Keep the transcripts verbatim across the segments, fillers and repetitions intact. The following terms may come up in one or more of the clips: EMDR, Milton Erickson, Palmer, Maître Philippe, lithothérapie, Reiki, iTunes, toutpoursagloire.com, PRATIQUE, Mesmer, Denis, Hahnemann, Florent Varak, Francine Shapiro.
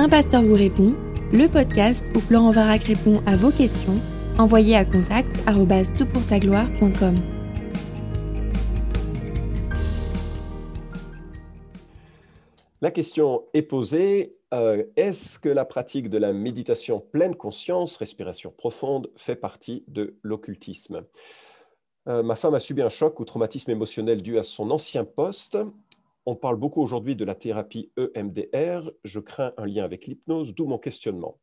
Un pasteur vous répond, le podcast où Florent Varak répond à vos questions, envoyez à contact arobase tout pour sa gloire point com. La question est posée, euh, est-ce que la pratique de la méditation pleine conscience, respiration profonde, fait partie de l'occultisme ? Euh, ma femme a subi un choc ou traumatisme émotionnel dû à son ancien poste. On parle beaucoup aujourd'hui de la thérapie E M D R. Je crains un lien avec l'hypnose, d'où mon questionnement.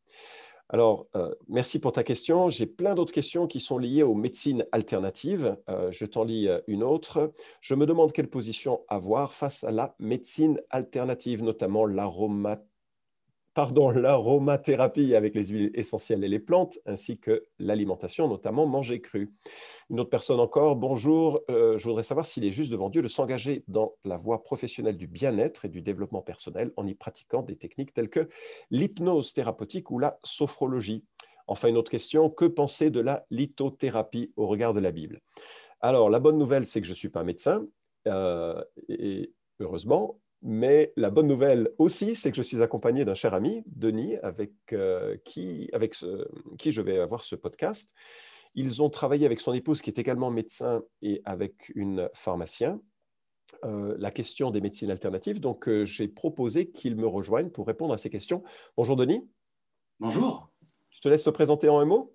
Alors, euh, merci pour ta question. J'ai plein d'autres questions qui sont liées aux médecines alternatives. Euh, je t'en lis une autre. Je me demande quelle position avoir face à la médecine alternative, notamment l'aroma... Pardon, l'aromathérapie avec les huiles essentielles et les plantes, ainsi que l'alimentation, notamment manger cru. Une autre personne encore, bonjour, euh, je voudrais savoir s'il est juste devant Dieu de s'engager dans la voie professionnelle du bien-être et du développement personnel en y pratiquant des techniques telles que l'hypnose thérapeutique ou la sophrologie. Enfin, une autre question, que penser de la lithothérapie au regard de la Bible ? Alors, la bonne nouvelle, c'est que je ne suis pas médecin, euh, et heureusement. Mais la bonne nouvelle aussi, c'est que je suis accompagné d'un cher ami, Denis, avec, euh, qui, avec ce, qui je vais avoir ce podcast. Ils ont travaillé avec son épouse, qui est également médecin, et avec une pharmacienne, euh, la question des médecines alternatives. Donc, euh, j'ai proposé qu'ils me rejoignent pour répondre à ces questions. Bonjour, Denis. Bonjour. Je te laisse te présenter en un mot.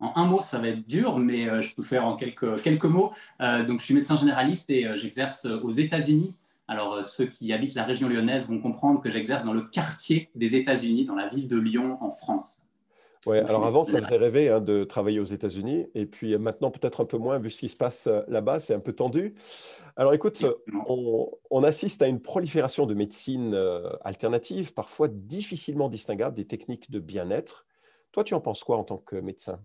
En un mot, ça va être dur, mais euh, je peux faire en quelques, quelques mots. Euh, donc, je suis médecin généraliste et euh, j'exerce aux États-Unis. Alors, ceux qui habitent la région lyonnaise vont comprendre que j'exerce dans le quartier des États-Unis, dans la ville de Lyon, en France. Oui, alors avant, ça faisait rêver hein, de travailler aux États-Unis. Et puis maintenant, peut-être un peu moins, vu ce qui se passe là-bas, c'est un peu tendu. Alors écoute, on, on assiste à une prolifération de médecines alternatives, parfois difficilement distinguables des techniques de bien-être. Toi, tu en penses quoi en tant que médecin ?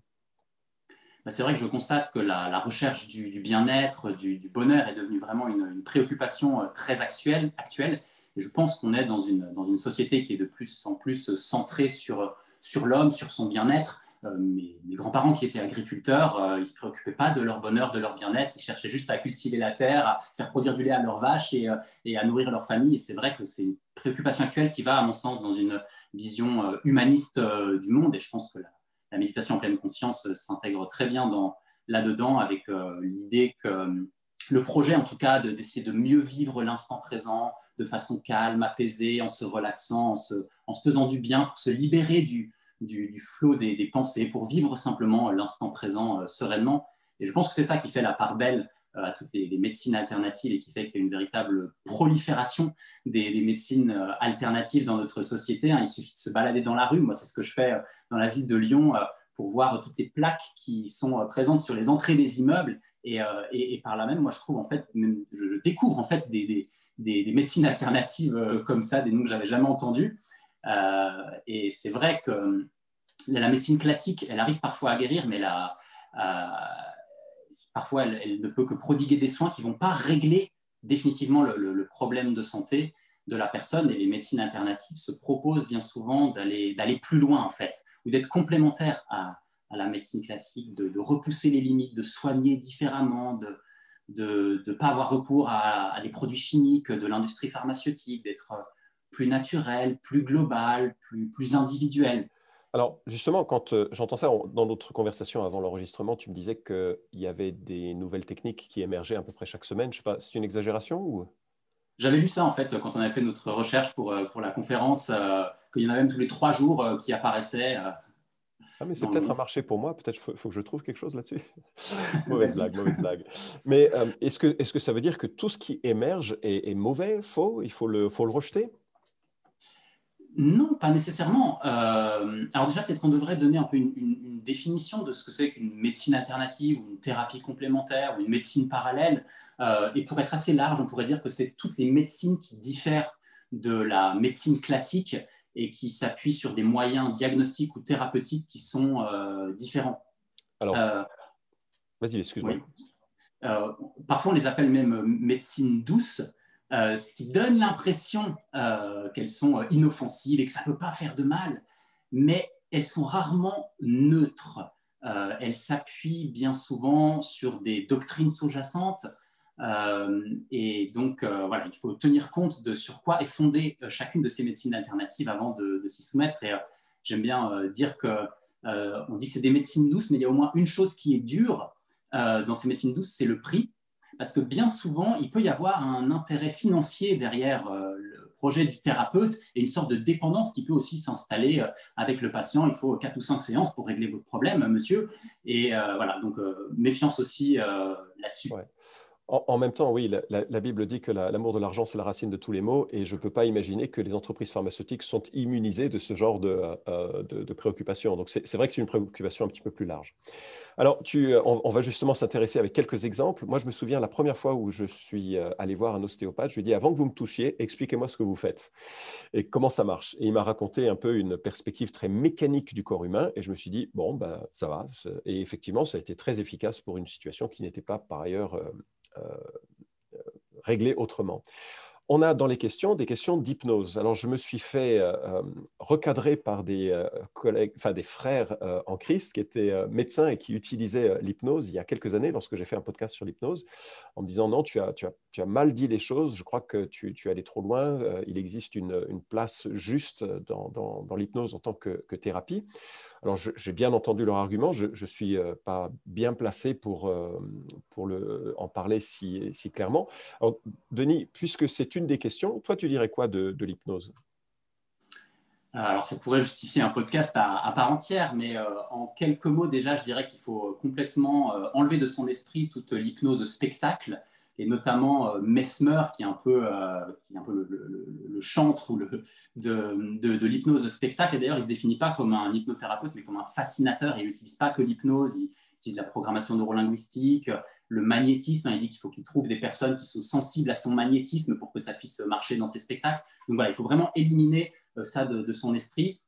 C'est vrai que je constate que la, la recherche du, du bien-être, du, du bonheur est devenue vraiment une, une préoccupation très actuelle. actuelle. Et je pense qu'on est dans une, dans une société qui est de plus en plus centrée sur, sur l'homme, sur son bien-être. Euh, mes, mes grands-parents qui étaient agriculteurs, euh, ils ne se préoccupaient pas de leur bonheur, de leur bien-être. Ils cherchaient juste à cultiver la terre, à faire produire du lait à leurs vaches et, euh, et à nourrir leur famille. Et c'est vrai que c'est une préoccupation actuelle qui va, à mon sens, dans une vision euh, humaniste euh, du monde. Et je pense que la La méditation en pleine conscience s'intègre très bien dans, là-dedans avec euh, l'idée que le projet, en tout cas, de, d'essayer de mieux vivre l'instant présent de façon calme, apaisée, en se relaxant, en se, en se faisant du bien pour se libérer du, du, du flot des, des pensées, pour vivre simplement l'instant présent euh, sereinement. Et je pense que c'est ça qui fait la part belle euh, à toutes les, les médecines alternatives et qui fait qu'il y a une véritable prolifération des, des médecines euh, alternatives dans notre société. Hein. Il suffit de se balader dans la rue. Moi, c'est ce que je fais euh, dans la ville de Lyon euh, pour voir euh, toutes les plaques qui sont euh, présentes sur les entrées des immeubles. Et, euh, et, et par là même, moi, je trouve en fait, même, je, je découvre en fait des, des, des, des médecines alternatives euh, comme ça, des noms que je n'avais jamais entendus. Euh, et c'est vrai que euh, la médecine classique, elle arrive parfois à guérir, mais la... Euh, Parfois, elle, elle ne peut que prodiguer des soins qui ne vont pas régler définitivement le, le, le problème de santé de la personne. Et les médecines alternatives se proposent bien souvent d'aller, d'aller plus loin, en fait, ou d'être complémentaires à, à la médecine classique, de, de repousser les limites, de soigner différemment, de ne pas avoir recours à, à des produits chimiques, de l'industrie pharmaceutique, d'être plus naturel, plus global, plus, plus individuel. Alors, justement, quand euh, j'entends ça, on, dans notre conversation avant l'enregistrement, tu me disais qu'il y avait des nouvelles techniques qui émergeaient à peu près chaque semaine. Je ne sais pas, c'est une exagération ou... J'avais lu ça, en fait, quand on avait fait notre recherche pour, pour la conférence, euh, qu'il y en avait même tous les trois jours euh, qui apparaissaient. Euh, ah, mais c'est peut-être un marché pour moi. Peut-être qu'il faut, faut que je trouve quelque chose là-dessus. Mauvaise blague, mauvaise blague. Mais euh, est-ce que, est-ce que ça veut dire que tout ce qui émerge est, est mauvais, faux ? Il faut le, faut le rejeter ? Non, pas nécessairement. Euh, alors déjà, peut-être qu'on devrait donner un peu une, une, une définition de ce que c'est qu'une médecine alternative ou une thérapie complémentaire ou une médecine parallèle. Euh, et pour être assez large, on pourrait dire que c'est toutes les médecines qui diffèrent de la médecine classique et qui s'appuient sur des moyens diagnostiques ou thérapeutiques qui sont euh, différents. Alors, euh, vas-y, excuse-moi. Oui. Euh, parfois, on les appelle même médecine douce. Euh, ce qui donne l'impression euh, qu'elles sont euh, inoffensives et que ça ne peut pas faire de mal, mais elles sont rarement neutres. Euh, elles s'appuient bien souvent sur des doctrines sous-jacentes, Euh, et donc, euh, voilà, il faut tenir compte de sur quoi est fondée euh, chacune de ces médecines alternatives avant de, de s'y soumettre. Et euh, j'aime bien euh, dire qu'on euh, dit que c'est des médecines douces, mais il y a au moins une chose qui est dure euh, dans ces médecines douces, c'est le prix. Parce que bien souvent, il peut y avoir un intérêt financier derrière euh, le projet du thérapeute et une sorte de dépendance qui peut aussi s'installer euh, avec le patient. Il faut quatre ou cinq séances pour régler votre problème, monsieur. Et euh, voilà, donc euh, méfiance aussi euh, là-dessus. Ouais. En, en même temps, oui, la, la, la Bible dit que la, l'amour de l'argent, c'est la racine de tous les maux, et je ne peux pas imaginer que les entreprises pharmaceutiques sont immunisées de ce genre de, euh, de, de préoccupations. Donc, c'est vrai que c'est une préoccupation un petit peu plus large. Alors, tu, on, on va justement s'intéresser avec quelques exemples. Moi, je me souviens la première fois où je suis allé voir un ostéopathe, je lui ai dit, avant que vous me touchiez, expliquez-moi ce que vous faites et comment ça marche. Et il m'a raconté un peu une perspective très mécanique du corps humain, et je me suis dit, bon, ben, ça va. Et effectivement, ça a été très efficace pour une situation qui n'était pas par ailleurs... Euh, Euh, euh, régler autrement. On a dans les questions des questions d'hypnose. Alors, je me suis fait euh, recadrer par des, euh, collègues, enfin, des frères euh, en Christ qui étaient euh, médecins et qui utilisaient euh, l'hypnose il y a quelques années lorsque j'ai fait un podcast sur l'hypnose en me disant « Non, tu as, tu as, tu as mal dit les choses, je crois que tu, tu es allé trop loin, euh, il existe une, une place juste dans, dans, dans l'hypnose en tant que, que thérapie ». Alors, j'ai bien entendu leur argument, je ne suis euh, pas bien placé pour, euh, pour le, en parler si, si clairement. Alors, Denis, puisque c'est une des questions, toi, tu dirais quoi de, de l'hypnose? Alors, ça pourrait justifier un podcast à, à part entière, mais euh, en quelques mots, déjà, je dirais qu'il faut complètement euh, enlever de son esprit toute l'hypnose spectacle, et notamment euh, Mesmer, qui est un peu, euh, qui est un peu le, le, le chantre ou le, de, de, de l'hypnose spectacle. Et d'ailleurs, il ne se définit pas comme un hypnothérapeute, mais comme un fascinateur. Il n'utilise pas que l'hypnose, il utilise la programmation neurolinguistique, le magnétisme. Il dit qu'il faut qu'il trouve des personnes qui sont sensibles à son magnétisme pour que ça puisse marcher dans ses spectacles. Donc voilà, il faut vraiment éliminer euh, ça de, de son esprit.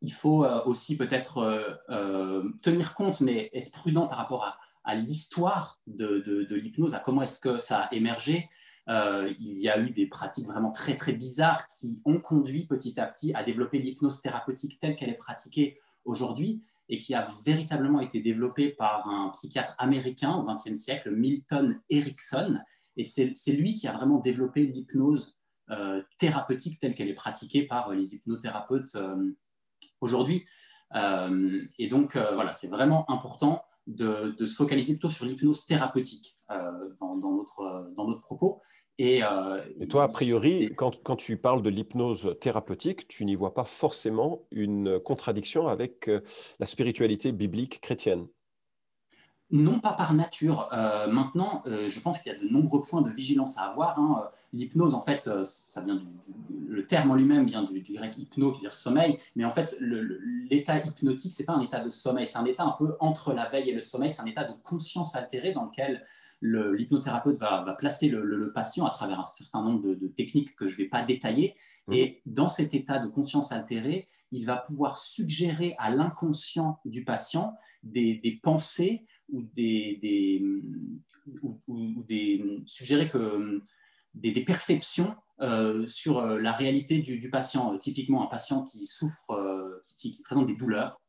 Il faut euh, aussi peut-être euh, euh, tenir compte, mais être prudent par rapport à à l'histoire de, de, de l'hypnose, à comment est-ce que ça a émergé. Euh, il y a eu des pratiques vraiment très, très bizarres qui ont conduit petit à petit à développer l'hypnose thérapeutique telle qu'elle est pratiquée aujourd'hui et qui a véritablement été développée par un psychiatre américain au vingtième siècle, Milton Erickson. Et c'est lui qui a vraiment développé l'hypnose euh, thérapeutique telle qu'elle est pratiquée par euh, les hypnothérapeutes euh, aujourd'hui. Euh, et donc, euh, voilà, c'est vraiment important De, de se focaliser plutôt sur l'hypnose thérapeutique euh, dans, dans, notre, dans notre propos. Et, euh, et toi, a priori, quand, quand tu parles de l'hypnose thérapeutique, tu n'y vois pas forcément une contradiction avec euh, la spiritualité biblique chrétienne? Non, pas par nature. Euh, maintenant, euh, je pense qu'il y a de nombreux points de vigilance à avoir, hein. L'hypnose, en fait, euh, ça vient du, du, le terme en lui-même vient du, du grec hypno, qui veut dire sommeil, mais en fait, l'état hypnotique, ce n'est pas un état de sommeil, c'est un état un peu entre la veille et le sommeil, c'est un état de conscience altérée dans lequel l'hypnothérapeute le, va, va placer le, le, le patient à travers un certain nombre de, de techniques que je ne vais pas détailler. Mmh. Et dans cet état de conscience altérée, il va pouvoir suggérer à l'inconscient du patient des, des pensées ou des, des, ou, ou des suggérer que des, des perceptions euh, sur la réalité du, du patient. Typiquement, un patient qui souffre, euh, qui, qui présente des douleurs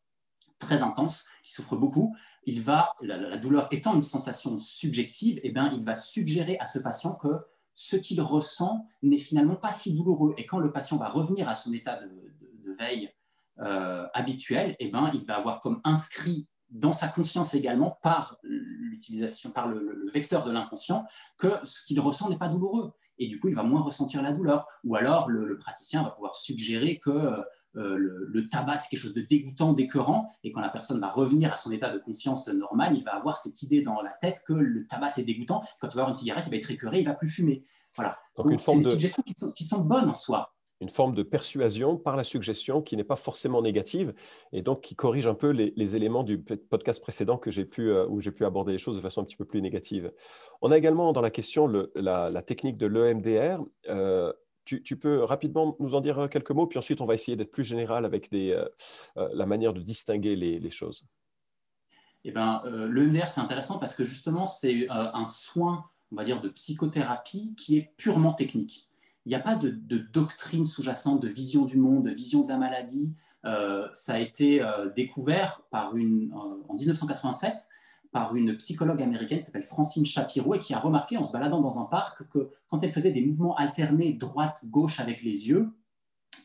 très intenses, qui souffre beaucoup, il va, la, la douleur étant une sensation subjective, eh bien, il va suggérer à ce patient que ce qu'il ressent n'est finalement pas si douloureux. Et quand le patient va revenir à son état de, de, de veille euh, habituel, eh bien, il va avoir comme inscrit dans sa conscience également, par l'utilisation, par le, le vecteur de l'inconscient, que ce qu'il ressent n'est pas douloureux. Et du coup, il va moins ressentir la douleur. Ou alors, le, le praticien va pouvoir suggérer que euh, le, le tabac, c'est quelque chose de dégoûtant, d'écœurant, et quand la personne va revenir à son état de conscience normale, il va avoir cette idée dans la tête que le tabac, c'est dégoûtant. Quand il va avoir une cigarette, il va être écœuré, il ne va plus fumer. Voilà. Donc, Donc c'est des de... suggestions qui sont, qui sont bonnes en soi. Une forme de persuasion par la suggestion qui n'est pas forcément négative et donc qui corrige un peu les, les éléments du podcast précédent que j'ai pu, où j'ai pu aborder les choses de façon un petit peu plus négative. On a également dans la question le, la, la technique de l'E M D R. Euh, tu, tu peux rapidement nous en dire quelques mots, puis ensuite on va essayer d'être plus général avec des, euh, la manière de distinguer les, les choses. Eh ben, euh, l'E M D R, c'est intéressant parce que justement, c'est euh, un soin, on va dire, de psychothérapie qui est purement technique. Il n'y a pas de, de doctrine sous-jacente, de vision du monde, de vision de la maladie. Euh, ça a été euh, découvert par une, euh, en mille neuf cent quatre-vingt-sept par une psychologue américaine qui s'appelle Francine Shapiro et qui a remarqué en se baladant dans un parc que quand elle faisait des mouvements alternés droite-gauche avec les yeux,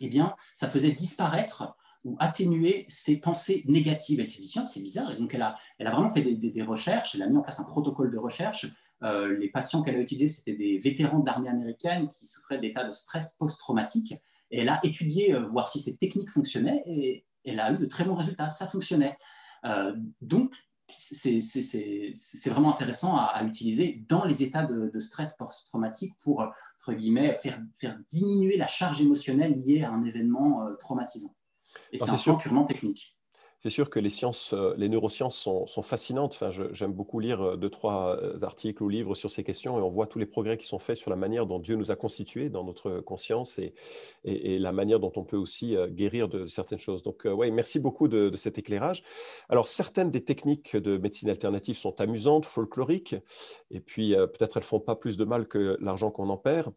eh bien, ça faisait disparaître ou atténuer ses pensées négatives. Elle s'est dit, tiens, c'est bizarre. Et donc, elle a, elle a vraiment fait des, des, des recherches. Elle a mis en place un protocole de recherche. Euh, les patients qu'elle a utilisés, c'était des vétérans de l'armée américaine qui souffraient d'états de stress post-traumatique. Et elle a étudié, euh, voir si cette technique fonctionnait. Et elle a eu de très bons résultats. Ça fonctionnait. Euh, donc, c'est vraiment intéressant à, à utiliser dans les états de, de stress post-traumatique pour, entre guillemets, faire, faire diminuer la charge émotionnelle liée à un événement euh, traumatisant. Et c'est un plan purement technique. C'est sûr que les, sciences, les neurosciences sont, sont fascinantes. Enfin, j'aime beaucoup lire deux, trois articles ou livres sur ces questions et on voit tous les progrès qui sont faits sur la manière dont Dieu nous a constitués dans notre conscience et, et, et la manière dont on peut aussi guérir de certaines choses. Donc, ouais, merci beaucoup de, de cet éclairage. Alors, certaines des techniques de médecine alternative sont amusantes, folkloriques, et puis peut-être elles ne font pas plus de mal que l'argent qu'on en perd,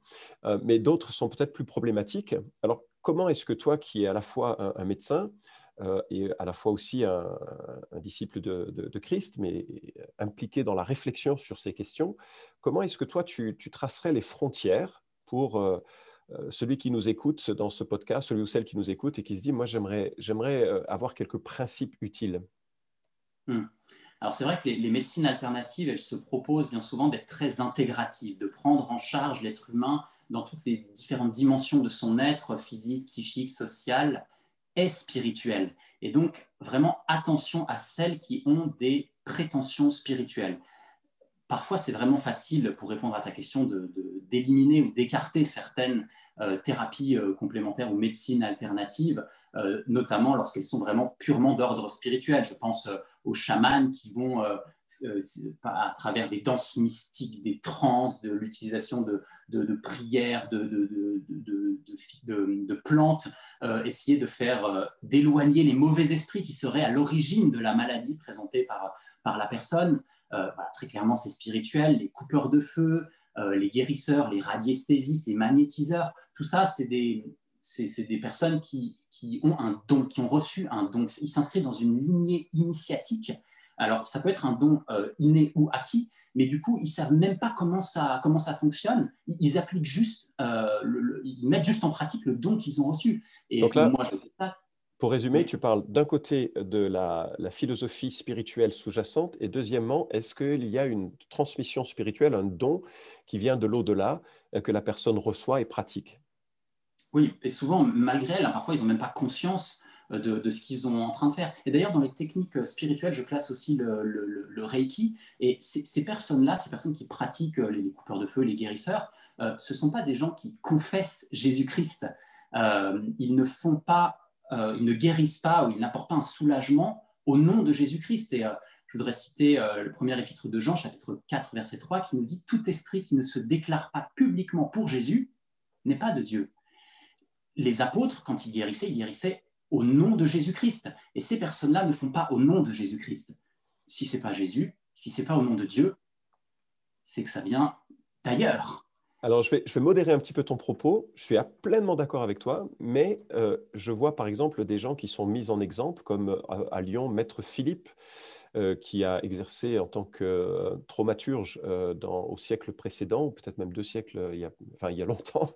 mais d'autres sont peut-être plus problématiques. Alors, comment est-ce que toi, qui es à la fois un, un médecin, Euh, et à la fois aussi un, un disciple de, de, de Christ, mais impliqué dans la réflexion sur ces questions, comment est-ce que toi, tu, tu tracerais les frontières pour euh, celui qui nous écoute dans ce podcast, celui ou celle qui nous écoute et qui se dit, moi, j'aimerais j'aimerais avoir quelques principes utiles. Mmh. Alors, c'est vrai que les, les médecines alternatives, elles se proposent bien souvent d'être très intégratives, de prendre en charge l'être humain dans toutes les différentes dimensions de son être, physique, psychique, sociale, est spirituelle. Et donc, vraiment attention à celles qui ont des prétentions spirituelles. Parfois, c'est vraiment facile, pour répondre à ta question, de, de, d'éliminer ou d'écarter certaines euh, thérapies euh, complémentaires ou médecines alternatives, euh, notamment lorsqu'elles sont vraiment purement d'ordre spirituel. Je pense euh, aux chamans qui vont, euh, euh, à travers des danses mystiques, des transes, de l'utilisation de, de, de prières, de, de, de, de, de, de, de plantes, euh, essayer de faire euh, d'éloigner les mauvais esprits qui seraient à l'origine de la maladie présentée par, par la personne. Euh, bah, très clairement, c'est spirituel. Les coupeurs de feu, euh, les guérisseurs, les radiesthésistes, les magnétiseurs, tout ça, c'est des, c'est, c'est des personnes qui, qui ont un don, qui ont reçu un don. Ils s'inscrivent dans une lignée initiatique. Alors, ça peut être un don euh, inné ou acquis, mais du coup, ils ne savent même pas comment ça, comment ça fonctionne. Ils, ils appliquent juste, euh, le, le, ils mettent juste en pratique le don qu'ils ont reçu. Et donc là, moi, je fais ça. Pour résumer, tu parles d'un côté de la, la philosophie spirituelle sous-jacente et deuxièmement, est-ce qu'il y a une transmission spirituelle, un don qui vient de l'au-delà que la personne reçoit et pratique? Oui, et souvent, malgré elle, parfois, ils n'ont même pas conscience de, de ce qu'ils sont en train de faire. Et d'ailleurs, dans les techniques spirituelles, je classe aussi le, le, le Reiki. Et ces, ces personnes-là, ces personnes qui pratiquent les, les coupeurs de feu, les guérisseurs, euh, ce ne sont pas des gens qui confessent Jésus-Christ. Euh, ils ne font pas... Euh, ils ne guérissent pas ou ils n'apportent pas un soulagement au nom de Jésus-Christ. Et euh, je voudrais citer euh, le premier épître de Jean, chapitre quatre, verset trois, qui nous dit « Tout esprit qui ne se déclare pas publiquement pour Jésus n'est pas de Dieu. » Les apôtres, quand ils guérissaient, ils guérissaient au nom de Jésus-Christ. Et ces personnes-là ne font pas au nom de Jésus-Christ. Si ce n'est pas Jésus, si ce n'est pas au nom de Dieu, c'est que ça vient d'ailleurs. Alors, je vais, je vais modérer un petit peu ton propos. Je suis à pleinement d'accord avec toi, mais euh, je vois par exemple des gens qui sont mis en exemple, comme à, à Lyon, Maître Philippe, euh, qui a exercé en tant que euh, traumaturge euh, dans, au siècle précédent, ou peut-être même deux siècles, il y a, enfin, il y a longtemps,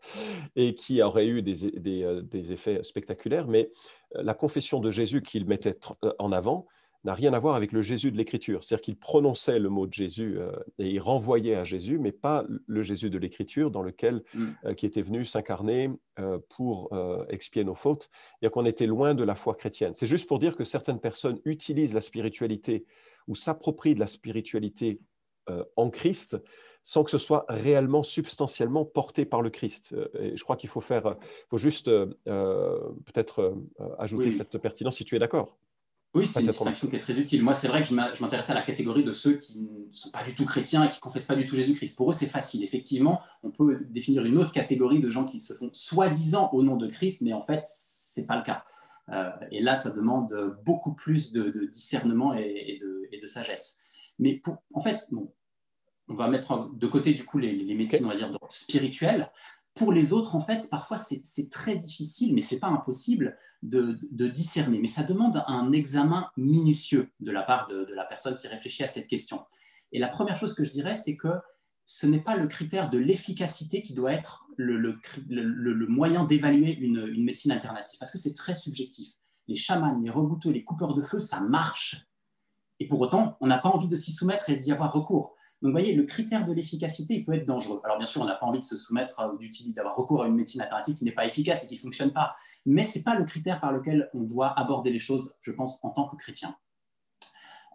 et qui aurait eu des, des, des effets spectaculaires. Mais la confession de Jésus qu'il mettait en avant n'a rien à voir avec le Jésus de l'Écriture. C'est-à-dire qu'il prononçait le mot de Jésus euh, et il renvoyait à Jésus, mais pas le Jésus de l'Écriture dans lequel, mm. euh, qui était venu s'incarner euh, pour euh, expier nos fautes. C'est-à-dire qu'on était loin de la foi chrétienne. C'est juste pour dire que certaines personnes utilisent la spiritualité ou s'approprient de la spiritualité euh, en Christ sans que ce soit réellement, substantiellement porté par le Christ. Et je crois qu'il faut faire, faut juste euh, peut-être euh, ajouter oui. cette pertinence si tu es d'accord. Oui, c'est une distinction qui est très utile. Moi, c'est vrai que je m'intéresse à la catégorie de ceux qui ne sont pas du tout chrétiens et qui ne confessent pas du tout Jésus-Christ. Pour eux, c'est facile. Effectivement, on peut définir une autre catégorie de gens qui se font soi-disant au nom de Christ, mais en fait, ce n'est pas le cas. Euh, et là, ça demande beaucoup plus de, de discernement et, et, de, et de sagesse. Mais pour, en fait, bon, on va mettre de côté, du coup, les, les médecines, on va dire, spirituelles. Pour les autres, en fait, parfois, c'est très difficile, mais ce n'est pas impossible de, de discerner. Mais ça demande un examen minutieux de la part de, de la personne qui réfléchit à cette question. Et la première chose que je dirais, c'est que ce n'est pas le critère de l'efficacité qui doit être le, le, le, le moyen d'évaluer une, une médecine alternative, parce que c'est très subjectif. Les chamans, les rebouteux, les coupeurs de feu, ça marche. Et pour autant, on n'a pas envie de s'y soumettre et d'y avoir recours. Donc, vous voyez, le critère de l'efficacité, il peut être dangereux. Alors, bien sûr, on n'a pas envie de se soumettre ou d'utiliser, d'avoir recours à une médecine alternative qui n'est pas efficace et qui ne fonctionne pas. Mais ce n'est pas le critère par lequel on doit aborder les choses, je pense, en tant que chrétien.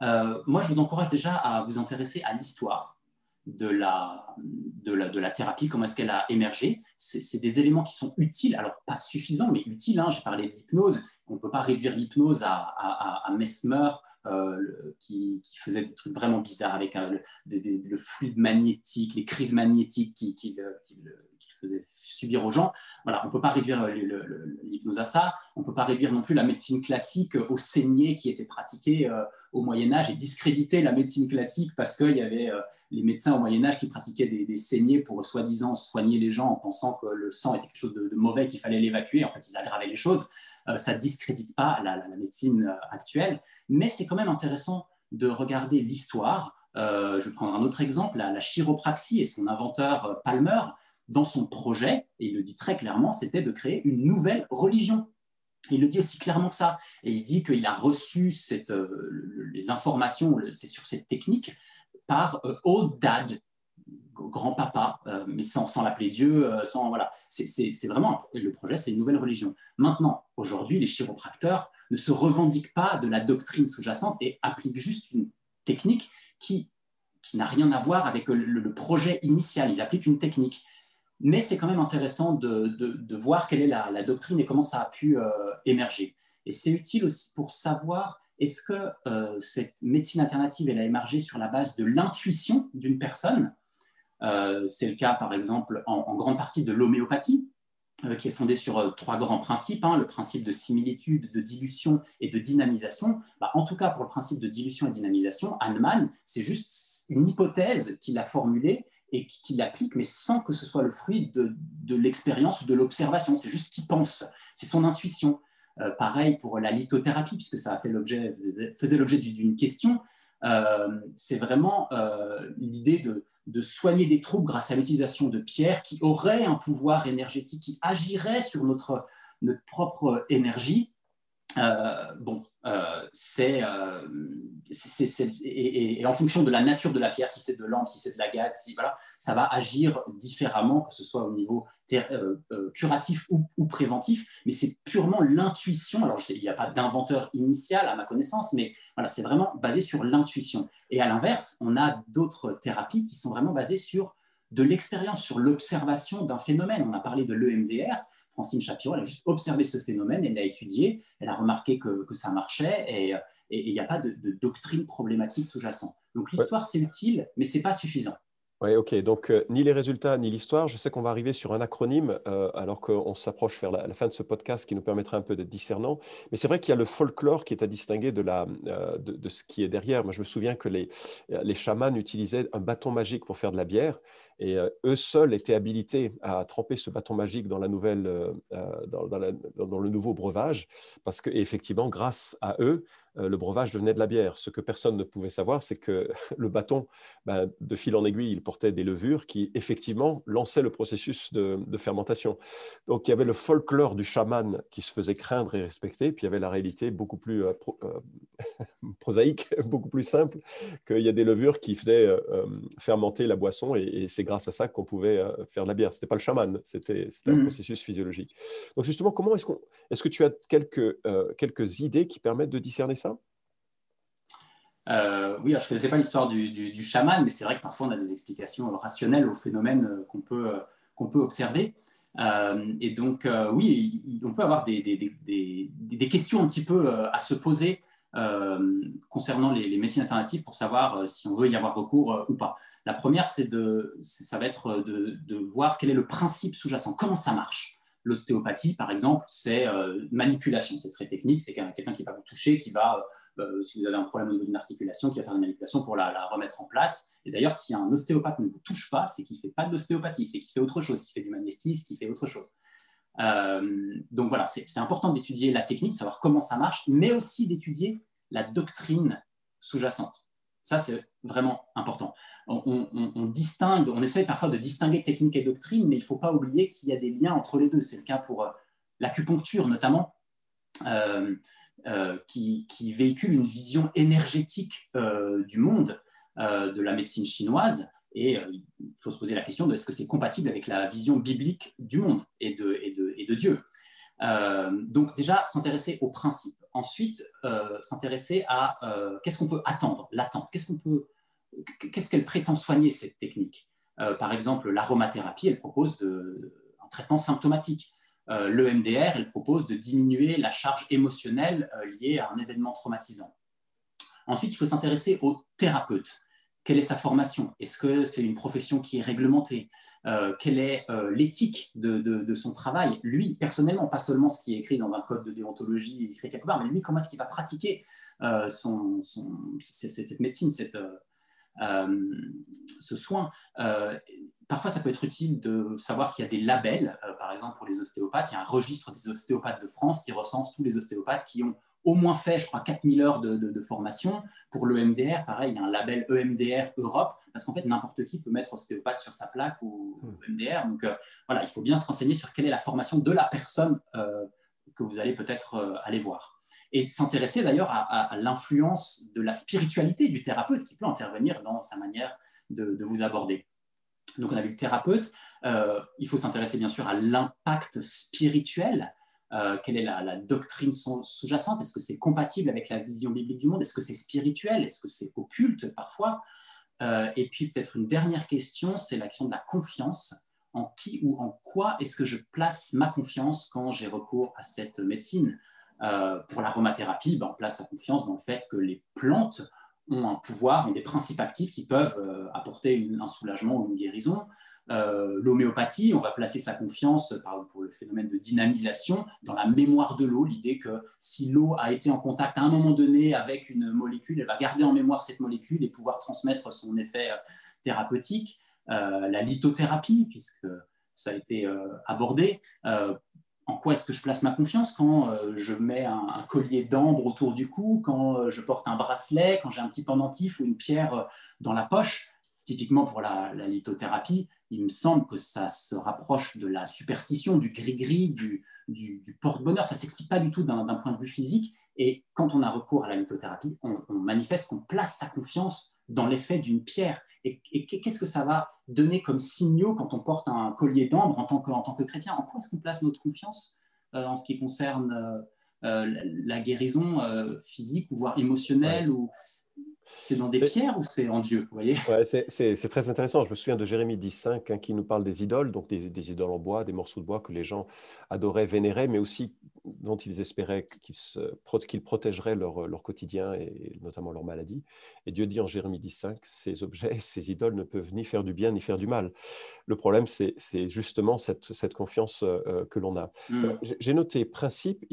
Euh, moi, je vous encourage déjà à vous intéresser à l'histoire de la, de la, de la thérapie, comment est-ce qu'elle a émergé. C'est des éléments qui sont utiles, alors pas suffisants, mais utiles. Hein. J'ai parlé d'hypnose. On ne peut pas réduire l'hypnose à, à, à, à Mesmer, Euh, qui, qui faisait des trucs vraiment bizarres avec euh, le, de, de, le fluide magnétique, les crises magnétiques qu'il qui, qui, qui faisait subir aux gens. Voilà, on ne peut pas réduire l'hypnose à ça, on ne peut pas réduire non plus la médecine classique aux saignées qui étaient pratiquées euh, au Moyen-Âge et discréditer la médecine classique parce qu'il y avait euh, les médecins au Moyen-Âge qui pratiquaient des, des saignées pour soi-disant soigner les gens en pensant que le sang était quelque chose de, de mauvais, qu'il fallait l'évacuer. En fait, ils aggravaient les choses. Euh, ça ne discrédite pas la, la, la médecine actuelle, mais c'est quand même intéressant de regarder l'histoire. Euh, je vais prendre un autre exemple, la, la chiropraxie et son inventeur euh, Palmer, dans son projet, et il le dit très clairement, c'était de créer une nouvelle religion. Il le dit aussi clairement que ça. Et il dit qu'il a reçu cette, euh, les informations le, c'est sur cette technique par euh, Old Dad, grand-papa, euh, mais sans, sans l'appeler Dieu. Euh, sans, voilà. C'est vraiment, le projet, c'est une nouvelle religion. Maintenant, aujourd'hui, les chiropracteurs ne se revendiquent pas de la doctrine sous-jacente et appliquent juste une technique qui, qui n'a rien à voir avec le, le projet initial. Ils appliquent une technique. Mais c'est quand même intéressant de, de, de voir quelle est la, la doctrine et comment ça a pu euh, émerger. Et c'est utile aussi pour savoir est-ce que euh, cette médecine alternative elle a émergé sur la base de l'intuition d'une personne. Euh, c'est le cas, par exemple, en, en grande partie de l'homéopathie, euh, qui est fondée sur euh, trois grands principes, hein, le principe de similitude, de dilution et de dynamisation. Bah, en tout cas, pour le principe de dilution et dynamisation, Hahnemann, c'est juste une hypothèse qu'il a formulée et qu'il applique, mais sans que ce soit le fruit de, de l'expérience ou de l'observation. C'est juste ce qu'il pense, c'est son intuition. Euh, pareil pour la lithothérapie, puisque ça a fait l'objet, faisait l'objet d'une question. Euh, c'est vraiment euh, l'idée de, de soigner des troubles grâce à l'utilisation de pierres qui auraient un pouvoir énergétique, qui agiraient sur notre, notre propre énergie. Euh, bon, euh, c'est euh, et, et, et en fonction de la nature de la pierre, si c'est de l'ambre, si c'est de l'agate, si, voilà, ça va agir différemment, que ce soit au niveau euh, euh, curatif ou, ou préventif, mais c'est purement l'intuition. Alors, je sais, il n'y a pas d'inventeur initial à ma connaissance, mais voilà, c'est vraiment basé sur l'intuition. Et à l'inverse, on a d'autres thérapies qui sont vraiment basées sur de l'expérience, sur l'observation d'un phénomène. On a parlé de l'E M D R. Francine Shapiro, elle a juste observé ce phénomène, elle l'a étudié, elle a remarqué que, que ça marchait et il n'y a pas de, de doctrine problématique sous-jacente. Donc l'histoire, ouais, c'est utile, mais ce n'est pas suffisant. Oui, ok. Donc euh, ni les résultats, ni l'histoire. Je sais qu'on va arriver sur un acronyme euh, alors qu'on s'approche vers la, la fin de ce podcast qui nous permettra un peu d'être discernant. Mais c'est vrai qu'il y a le folklore qui est à distinguer de, la, euh, de, de ce qui est derrière. Moi, je me souviens que les, les chamans utilisaient un bâton magique pour faire de la bière. Et eux seuls étaient habilités à tremper ce bâton magique dans, la nouvelle, euh, dans, dans, la, dans le nouveau breuvage, parce que, effectivement, grâce à eux, euh, le breuvage devenait de la bière. Ce que personne ne pouvait savoir, c'est que le bâton, ben, de fil en aiguille, il portait des levures qui, effectivement, lançaient le processus de, de fermentation. Donc, il y avait le folklore du chaman qui se faisait craindre et respecter, puis il y avait la réalité beaucoup plus euh, pro, euh, prosaïque, beaucoup plus simple, qu'il y a des levures qui faisaient euh, fermenter la boisson, et, et c'est grâce à ça qu'on pouvait faire de la bière. Ce n'était pas le chaman, c'était un processus physiologique. Donc justement, comment est-ce qu'on, est-ce que tu as quelques, euh, quelques idées qui permettent de discerner ça? euh, Oui, alors je ne connaissais pas l'histoire du, du, du chaman, mais c'est vrai que parfois on a des explications rationnelles aux phénomènes qu'on peut, qu'on peut observer. Euh, et donc, euh, oui, on peut avoir des, des, des, des questions un petit peu à se poser Euh, concernant les, les médecines alternatives pour savoir euh, si on veut y avoir recours euh, ou pas. La première, c'est de, ça va être de, de voir quel est le principe sous-jacent, comment ça marche. L'ostéopathie, par exemple, c'est euh, manipulation, c'est très technique, c'est quelqu'un qui va vous toucher, qui va, euh, si vous avez un problème au niveau d'une articulation, qui va faire des manipulations pour la, la remettre en place. Et d'ailleurs, si un ostéopathe ne vous touche pas, c'est qu'il ne fait pas de l'ostéopathie, c'est qu'il fait autre chose, qu'il fait du magnétisme, qu'il fait autre chose. Euh, donc voilà, c'est important d'étudier la technique, savoir comment ça marche, mais aussi d'étudier la doctrine sous-jacente. Ça, c'est vraiment important. On, on, on distingue, on essaie parfois de distinguer technique et doctrine, mais il ne faut pas oublier qu'il y a des liens entre les deux. C'est le cas pour euh, l'acupuncture, notamment, euh, euh, qui, qui véhicule une vision énergétique euh, du monde, euh, de la médecine chinoise. Et euh, il faut se poser la question de est-ce que c'est compatible avec la vision biblique du monde et de, et de, et de Dieu. Euh, donc déjà, s'intéresser aux principes. Ensuite, euh, s'intéresser à euh, qu'est-ce qu'on peut attendre, l'attente. Qu'est-ce qu'on peut, qu'est-ce qu'elle prétend soigner, cette technique. Euh, par exemple, l'aromathérapie, elle propose de, un traitement symptomatique. Euh, l'E M D R, elle propose de diminuer la charge émotionnelle euh, liée à un événement traumatisant. Ensuite, il faut s'intéresser aux thérapeutes. Quelle est sa formation? Est-ce que c'est une profession qui est réglementée? Euh, quelle est euh, l'éthique de, de, de son travail, lui, personnellement, pas seulement ce qui est écrit dans un code de déontologie écrit quelque part, mais lui, comment est-ce qu'il va pratiquer euh, son, son, cette médecine, cette, euh, euh, ce soin. euh, Parfois, ça peut être utile de savoir qu'il y a des labels, euh, par exemple pour les ostéopathes, il y a un registre des ostéopathes de France qui recense tous les ostéopathes qui ont au moins fait, je crois, quatre mille heures de, de, de formation. Pour l'E M D R, pareil, il y a un label E M D R Europe, parce qu'en fait, n'importe qui peut mettre ostéopathe sur sa plaque ou, ou E M D R. Donc, euh, voilà, il faut bien se renseigner sur quelle est la formation de la personne euh, que vous allez peut-être euh, aller voir. Et s'intéresser d'ailleurs à, à, à l'influence de la spiritualité du thérapeute qui peut intervenir dans sa manière de, de vous aborder. Donc, on a vu le thérapeute. Euh, il faut s'intéresser, bien sûr, à l'impact spirituel. Euh, quelle est la, la doctrine sous-jacente? Est-ce que c'est compatible avec la vision biblique du monde? Est-ce que c'est spirituel? Est-ce que c'est occulte, parfois? euh, Et puis, peut-être une dernière question, c'est la question de la confiance. En qui ou en quoi est-ce que je place ma confiance quand j'ai recours à cette médecine? euh, Pour l'aromathérapie, ben, on place sa confiance dans le fait que les plantes ont un pouvoir, ont des principes actifs qui peuvent euh, apporter une, un soulagement ou une guérison. Euh, L'homéopathie, on va placer sa confiance, par exemple, pour le phénomène de dynamisation, dans la mémoire de l'eau, l'idée que si l'eau a été en contact à un moment donné avec une molécule, elle va garder en mémoire cette molécule et pouvoir transmettre son effet thérapeutique. Euh, la lithothérapie, puisque ça a été euh, abordé. Euh, En quoi est-ce que je place ma confiance quand euh, je mets un, un collier d'ambre autour du cou, quand euh, je porte un bracelet, quand j'ai un petit pendentif ou une pierre euh, dans la poche? Typiquement pour la, la lithothérapie, il me semble que ça se rapproche de la superstition, du gris-gris, du, du, du porte-bonheur. Ça ne s'explique pas du tout d'un point de vue physique. Et quand on a recours à la lithothérapie, on, on manifeste qu'on place sa confiance dans l'effet d'une pierre. Et, et qu'est-ce que ça va donner comme signaux quand on porte un collier d'ambre en tant que, en tant que chrétien? En quoi est-ce qu'on place notre confiance euh, en ce qui concerne euh, euh, la guérison euh, physique, ou voire émotionnelle, ouais. ou... C'est dans des pierres ou c'est en Dieu, vous voyez? Ouais, c'est très intéressant. Je me souviens de Jérémie dix, cinq, hein, qui nous parle des idoles, donc des, des idoles en bois, des morceaux de bois que les gens adoraient, vénéraient, mais aussi dont ils espéraient qu'ils qu'ils protégeraient leur, leur quotidien et notamment leur maladie. Et Dieu dit en Jérémie dix, cinq, ces objets, ces idoles ne peuvent ni faire du bien ni faire du mal. Le problème, c'est justement cette, cette confiance euh, que l'on a. Mm. J'ai noté principe,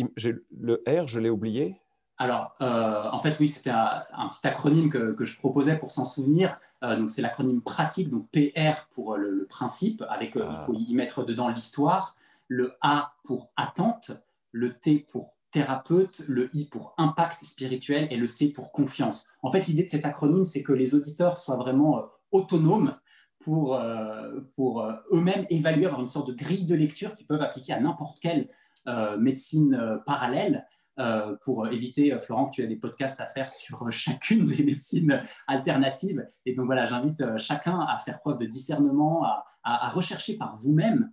le R, je l'ai oublié. Alors, euh, en fait, oui, c'était un, un petit acronyme que, que je proposais pour s'en souvenir. Euh, donc, c'est l'acronyme pratique, donc P R pour le, le principe, avec, euh, ah. il faut y mettre dedans l'histoire, le A pour attente, le T pour thérapeute, le I pour impact spirituel et le C pour confiance. En fait, l'idée de cet acronyme, c'est que les auditeurs soient vraiment euh, autonomes pour, euh, pour euh, eux-mêmes évaluer, avoir une sorte de grille de lecture qu'ils peuvent appliquer à n'importe quelle euh, médecine euh, parallèle. Euh, pour éviter, euh, Florent, que tu aies des podcasts à faire sur euh, chacune des médecines alternatives. Et donc voilà, j'invite euh, chacun à faire preuve de discernement, à, à, à rechercher par vous-même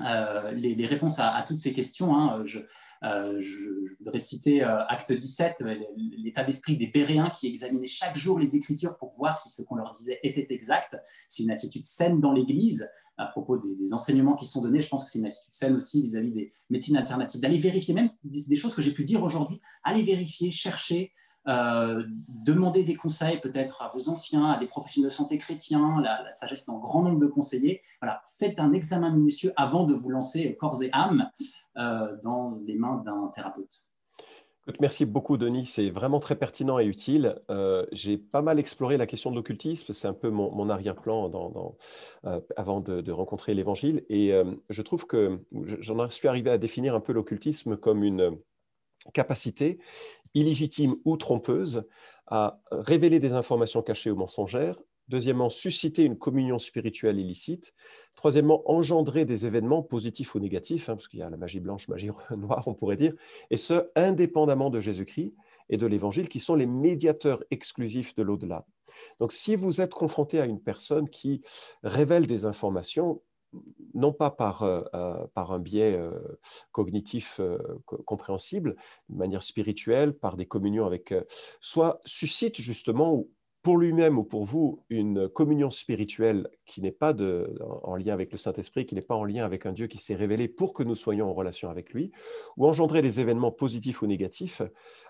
euh, les, les réponses à, à toutes ces questions. Hein. Je, euh, je, je voudrais citer euh, Acte dix-sept, euh, l'état d'esprit des Béréens qui examinaient chaque jour les Écritures pour voir si ce qu'on leur disait était exact. C'est une attitude saine dans l'Église. À propos des, des enseignements qui sont donnés, je pense que c'est une attitude saine aussi vis-à-vis des médecines alternatives, d'aller vérifier même des, des choses que j'ai pu dire aujourd'hui, aller vérifier, chercher, Euh, demandez des conseils peut-être à vos anciens, à des professionnels de santé chrétiens, la, la sagesse d'un grand nombre de conseillers. Voilà, faites un examen minutieux avant de vous lancer corps et âme euh, dans les mains d'un thérapeute. Merci beaucoup, Denis. C'est vraiment très pertinent et utile. Euh, j'ai pas mal exploré la question de l'occultisme. C'est un peu mon, mon arrière-plan dans, dans, euh, avant de, de rencontrer l'Évangile. Et euh, je trouve que j'en suis arrivé à définir un peu l'occultisme comme une capacité illégitime ou trompeuse à révéler des informations cachées ou mensongères. Deuxièmement, susciter une communion spirituelle illicite. Troisièmement, engendrer des événements positifs ou négatifs, hein, parce qu'il y a la magie blanche, magie noire, on pourrait dire, et ce, indépendamment de Jésus-Christ et de l'Évangile, qui sont les médiateurs exclusifs de l'au-delà. Donc, si vous êtes confronté à une personne qui révèle des informations, non pas par, euh, par un biais euh, cognitif euh, compréhensible, de manière spirituelle, par des communions avec... Euh, soit suscite justement... pour lui-même ou pour vous, une communion spirituelle qui n'est pas de, en lien avec le Saint-Esprit, qui n'est pas en lien avec un Dieu qui s'est révélé pour que nous soyons en relation avec lui, ou engendrer des événements positifs ou négatifs,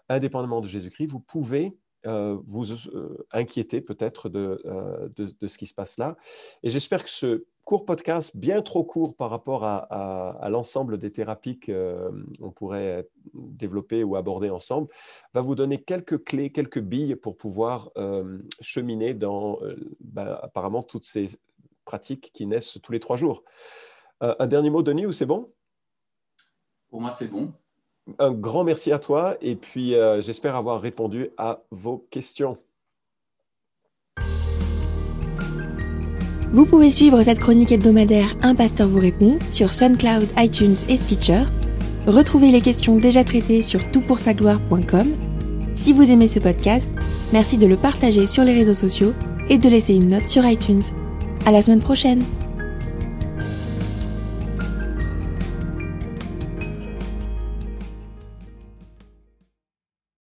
indépendamment de Jésus-Christ, vous pouvez euh, vous euh, inquiéter peut-être de, euh, de, de ce qui se passe là. Et j'espère que ce court podcast, bien trop court par rapport à, à, à l'ensemble des thérapies qu'on pourrait développer ou aborder ensemble, va vous donner quelques clés, quelques billes pour pouvoir euh, cheminer dans euh, bah, apparemment toutes ces pratiques qui naissent tous les trois jours. Euh, un dernier mot, Denis, ou c'est bon? Pour moi, c'est bon. Un grand merci à toi et puis euh, j'espère avoir répondu à vos questions. Vous pouvez suivre cette chronique hebdomadaire Un Pasteur vous répond sur SoundCloud, iTunes et Stitcher. Retrouvez les questions déjà traitées sur tout pour sa gloire point com. Si vous aimez ce podcast, merci de le partager sur les réseaux sociaux et de laisser une note sur iTunes. À la semaine prochaine!